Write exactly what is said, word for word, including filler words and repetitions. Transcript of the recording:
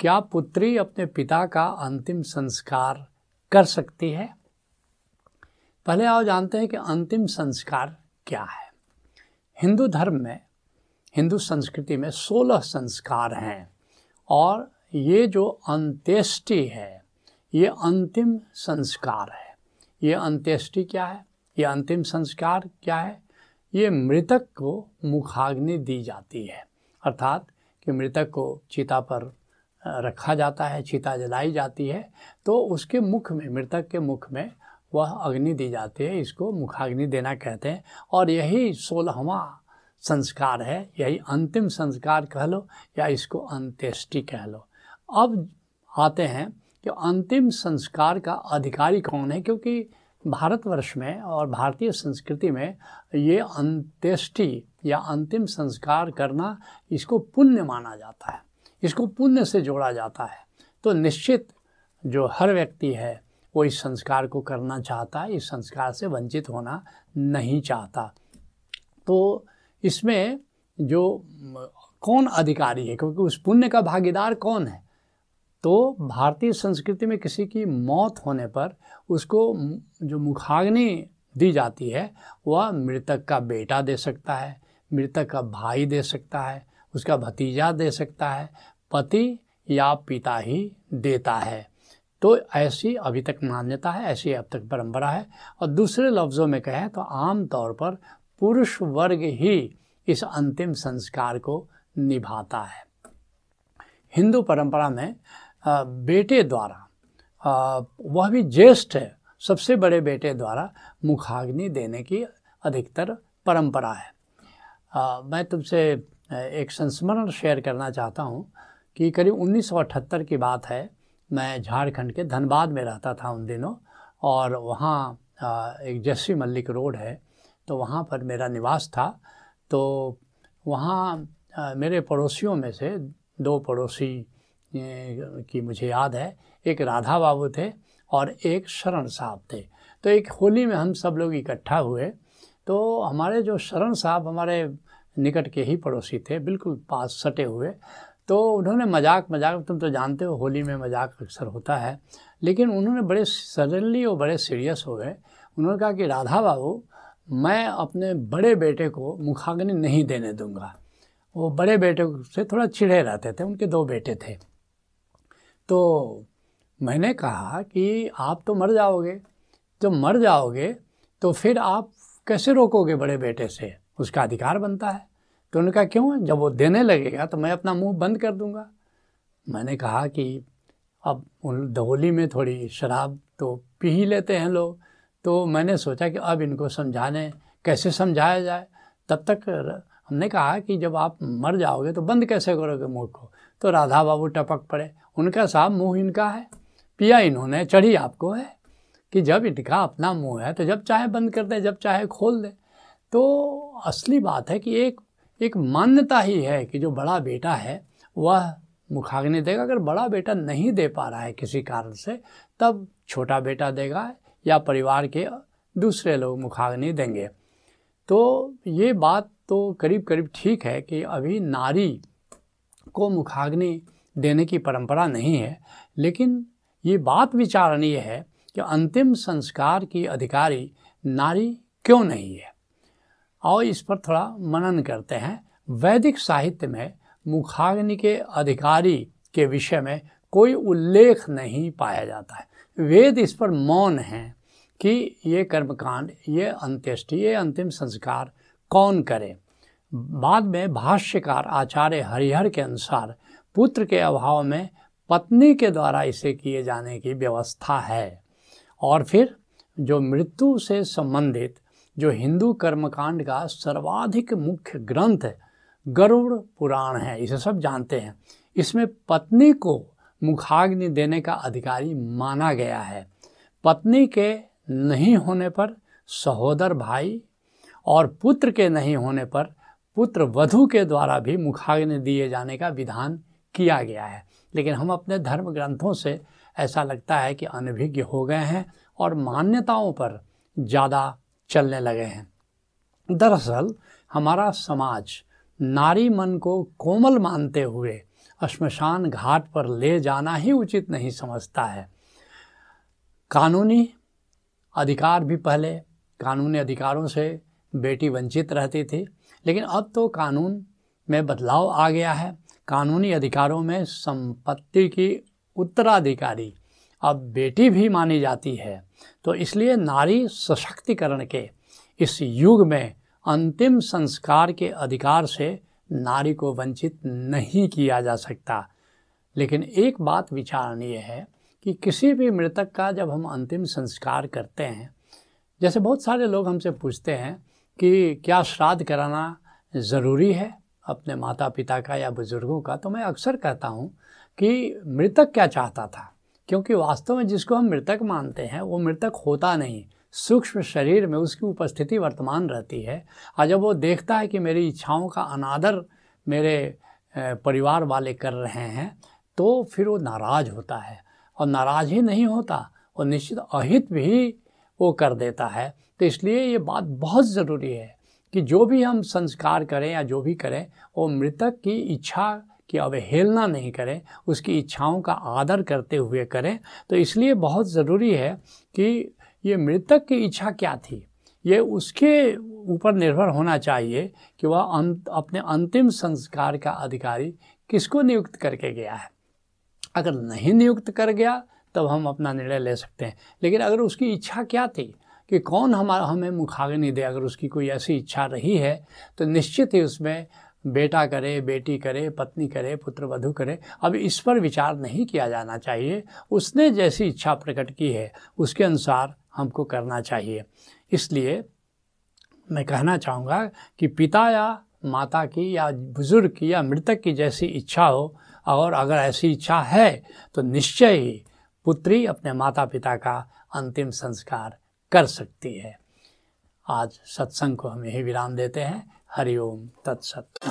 क्या पुत्री अपने पिता का अंतिम संस्कार कर सकती है? पहले आओ जानते हैं कि अंतिम संस्कार क्या है। हिंदू धर्म में, हिंदू संस्कृति में सोलह संस्कार हैं और ये जो अंत्येष्टि है ये अंतिम संस्कार है। ये अंत्येष्टि क्या है, ये अंतिम संस्कार क्या है? ये मृतक को मुखाग्नि दी जाती है, अर्थात कि मृतक को चिता पर रखा जाता है, चिता जलाई जाती है तो उसके मुख में, मृतक के मुख में वह अग्नि दी जाती है, इसको मुखाग्नि देना कहते हैं। और यही सोलहवां संस्कार है, यही अंतिम संस्कार कह लो या इसको अंत्येष्टि कह लो। अब आते हैं कि अंतिम संस्कार का अधिकारी कौन है, क्योंकि भारतवर्ष में और भारतीय संस्कृति में ये अंत्येष्टि या अंतिम संस्कार करना, इसको पुण्य माना जाता है, इसको पुण्य से जोड़ा जाता है। तो निश्चित जो हर व्यक्ति है वो इस संस्कार को करना चाहता है, इस संस्कार से वंचित होना नहीं चाहता। तो इसमें जो कौन अधिकारी है, क्योंकि उस पुण्य का भागीदार कौन है, तो भारतीय संस्कृति में किसी की मौत होने पर उसको जो मुखाग्नि दी जाती है वह मृतक का बेटा दे सकता है, मृतक का भाई दे सकता है, उसका भतीजा दे सकता है, पति या पिता ही देता है। तो ऐसी अभी तक मान्यता है, ऐसी अब तक परंपरा है। और दूसरे लफ्ज़ों में कहें तो आम तौर पर पुरुष वर्ग ही इस अंतिम संस्कार को निभाता है। हिंदू परंपरा में बेटे द्वारा, वह भी ज्येष्ठ है, सबसे बड़े बेटे द्वारा मुखाग्नि देने की अधिकतर परंपरा है। आ, मैं तुमसे एक संस्मरण शेयर करना चाहता हूँ कि करीब उन्नीस सौ अठहत्तर की बात है। मैं झारखंड के धनबाद में रहता था उन दिनों, और वहाँ एक जस्सी मल्लिक रोड है तो वहाँ पर मेरा निवास था। तो वहाँ मेरे पड़ोसियों में से दो पड़ोसी की मुझे याद है, एक राधा बाबू थे और एक शरण साहब थे। तो एक होली में हम सब लोग इकट्ठा हुए, तो हमारे जो शरण साहब हमारे निकट के ही पड़ोसी थे, बिल्कुल पास सटे हुए, तो उन्होंने मजाक मजाक तुम तो जानते हो होली में मजाक अक्सर होता है, लेकिन उन्होंने बड़े सडनली और बड़े सीरियस हो गए। उन्होंने कहा कि राधा बाबू, मैं अपने बड़े बेटे को मुखाग्नि नहीं देने दूंगा। वो बड़े बेटे से थोड़ा चिढ़े रहते थे, उनके दो बेटे थे। तो मैंने कहा कि आप तो मर जाओगे, जब मर जाओगे तो फिर आप कैसे रोकोगे बड़े बेटे से, उसका अधिकार बनता है। तो उन्होंने कहा क्यों, जब वो देने लगेगा तो मैं अपना मुंह बंद कर दूंगा। मैंने कहा कि अब होली में थोड़ी शराब तो पी ही लेते हैं लोग, तो मैंने सोचा कि अब इनको समझाने कैसे समझाया जाए। तब तक हमने कहा कि जब आप मर जाओगे तो बंद कैसे करोगे मुँह को। तो राधा बाबू टपक पड़े, उनका साहब मुँह इनका है, पिया इन्होंने, चढ़ी आपको है कि जब इनका अपना मुँह है तो जब चाहे बंद कर दें, जब चाहे खोल दें। तो असली बात है कि एक एक मान्यता ही है कि जो बड़ा बेटा है वह मुखाग्नि देगा। अगर बड़ा बेटा नहीं दे पा रहा है किसी कारण से, तब छोटा बेटा देगा या परिवार के दूसरे लोग मुखाग्नि देंगे। तो ये बात तो करीब करीब ठीक है कि अभी नारी को मुखाग्नि देने की परंपरा नहीं है, लेकिन ये बात विचारणीय है कि अंतिम संस्कार की अधिकारी नारी क्यों नहीं है। और इस पर थोड़ा मनन करते हैं। वैदिक साहित्य में मुखाग्नि के अधिकारी के विषय में कोई उल्लेख नहीं पाया जाता है। वेद इस पर मौन हैं कि ये कर्मकांड, ये अंत्येष्टि, ये अंतिम संस्कार कौन करे। बाद में भाष्यकार आचार्य हरिहर के अनुसार पुत्र के अभाव में पत्नी के द्वारा इसे किए जाने की व्यवस्था है। और फिर जो मृत्यु से संबंधित जो हिंदू कर्मकांड का सर्वाधिक मुख्य ग्रंथ गरुड़ पुराण है, इसे सब जानते हैं, इसमें पत्नी को मुखाग्नि देने का अधिकारी माना गया है। पत्नी के नहीं होने पर सहोदर भाई और पुत्र के नहीं होने पर पुत्र वधु के द्वारा भी मुखाग्नि दिए जाने का विधान किया गया है। लेकिन हम अपने धर्म ग्रंथों से ऐसा लगता है कि अनभिज्ञ हो गए हैं और मान्यताओं पर ज़्यादा चलने लगे हैं। दरअसल हमारा समाज नारी मन को कोमल मानते हुए श्मशान घाट पर ले जाना ही उचित नहीं समझता है। कानूनी अधिकार भी पहले कानूनी अधिकारों से बेटी वंचित रहती थी, लेकिन अब तो कानून में बदलाव आ गया है। कानूनी अधिकारों में संपत्ति की उत्तराधिकारी अब बेटी भी मानी जाती है। तो इसलिए नारी सशक्तिकरण के इस युग में अंतिम संस्कार के अधिकार से नारी को वंचित नहीं किया जा सकता। लेकिन एक बात विचारणीय है कि किसी भी मृतक का जब हम अंतिम संस्कार करते हैं, जैसे बहुत सारे लोग हमसे पूछते हैं कि क्या श्राद्ध कराना ज़रूरी है अपने माता पिता का या बुज़ुर्गों का, तो मैं अक्सर कहता हूँ कि मृतक क्या चाहता था, क्योंकि वास्तव में जिसको हम मृतक मानते हैं वो मृतक होता नहीं। सूक्ष्म शरीर में उसकी उपस्थिति वर्तमान रहती है, और जब वो देखता है कि मेरी इच्छाओं का अनादर मेरे परिवार वाले कर रहे हैं तो फिर वो नाराज़ होता है, और नाराज़ ही नहीं होता और निश्चित अहित भी वो कर देता है। तो इसलिए ये बात बहुत ज़रूरी है कि जो भी हम संस्कार करें या जो भी करें, वो मृतक की इच्छा कि अवहेलना नहीं करें, उसकी इच्छाओं का आदर करते हुए करें। तो इसलिए बहुत ज़रूरी है कि ये मृतक की इच्छा क्या थी, ये उसके ऊपर निर्भर होना चाहिए कि वह अंत अपने अंतिम संस्कार का अधिकारी किसको नियुक्त करके गया है। अगर नहीं नियुक्त कर गया तब हम अपना निर्णय ले सकते हैं, लेकिन अगर उसकी इच्छा क्या थी कि कौन हमारा हमें मुखाग्नि दे, अगर उसकी कोई ऐसी इच्छा रही है तो निश्चित ही उसमें बेटा करे, बेटी करे, पत्नी करे, पुत्र वधु करे, अब इस पर विचार नहीं किया जाना चाहिए। उसने जैसी इच्छा प्रकट की है उसके अनुसार हमको करना चाहिए। इसलिए मैं कहना चाहूँगा कि पिता या माता की या बुज़ुर्ग की या मृतक की जैसी इच्छा हो, और अगर ऐसी इच्छा है तो निश्चय ही पुत्री अपने माता पिता का अंतिम संस्कार कर सकती है। आज सत्संग को हम यही विराम देते हैं। हरिओम तत्सत।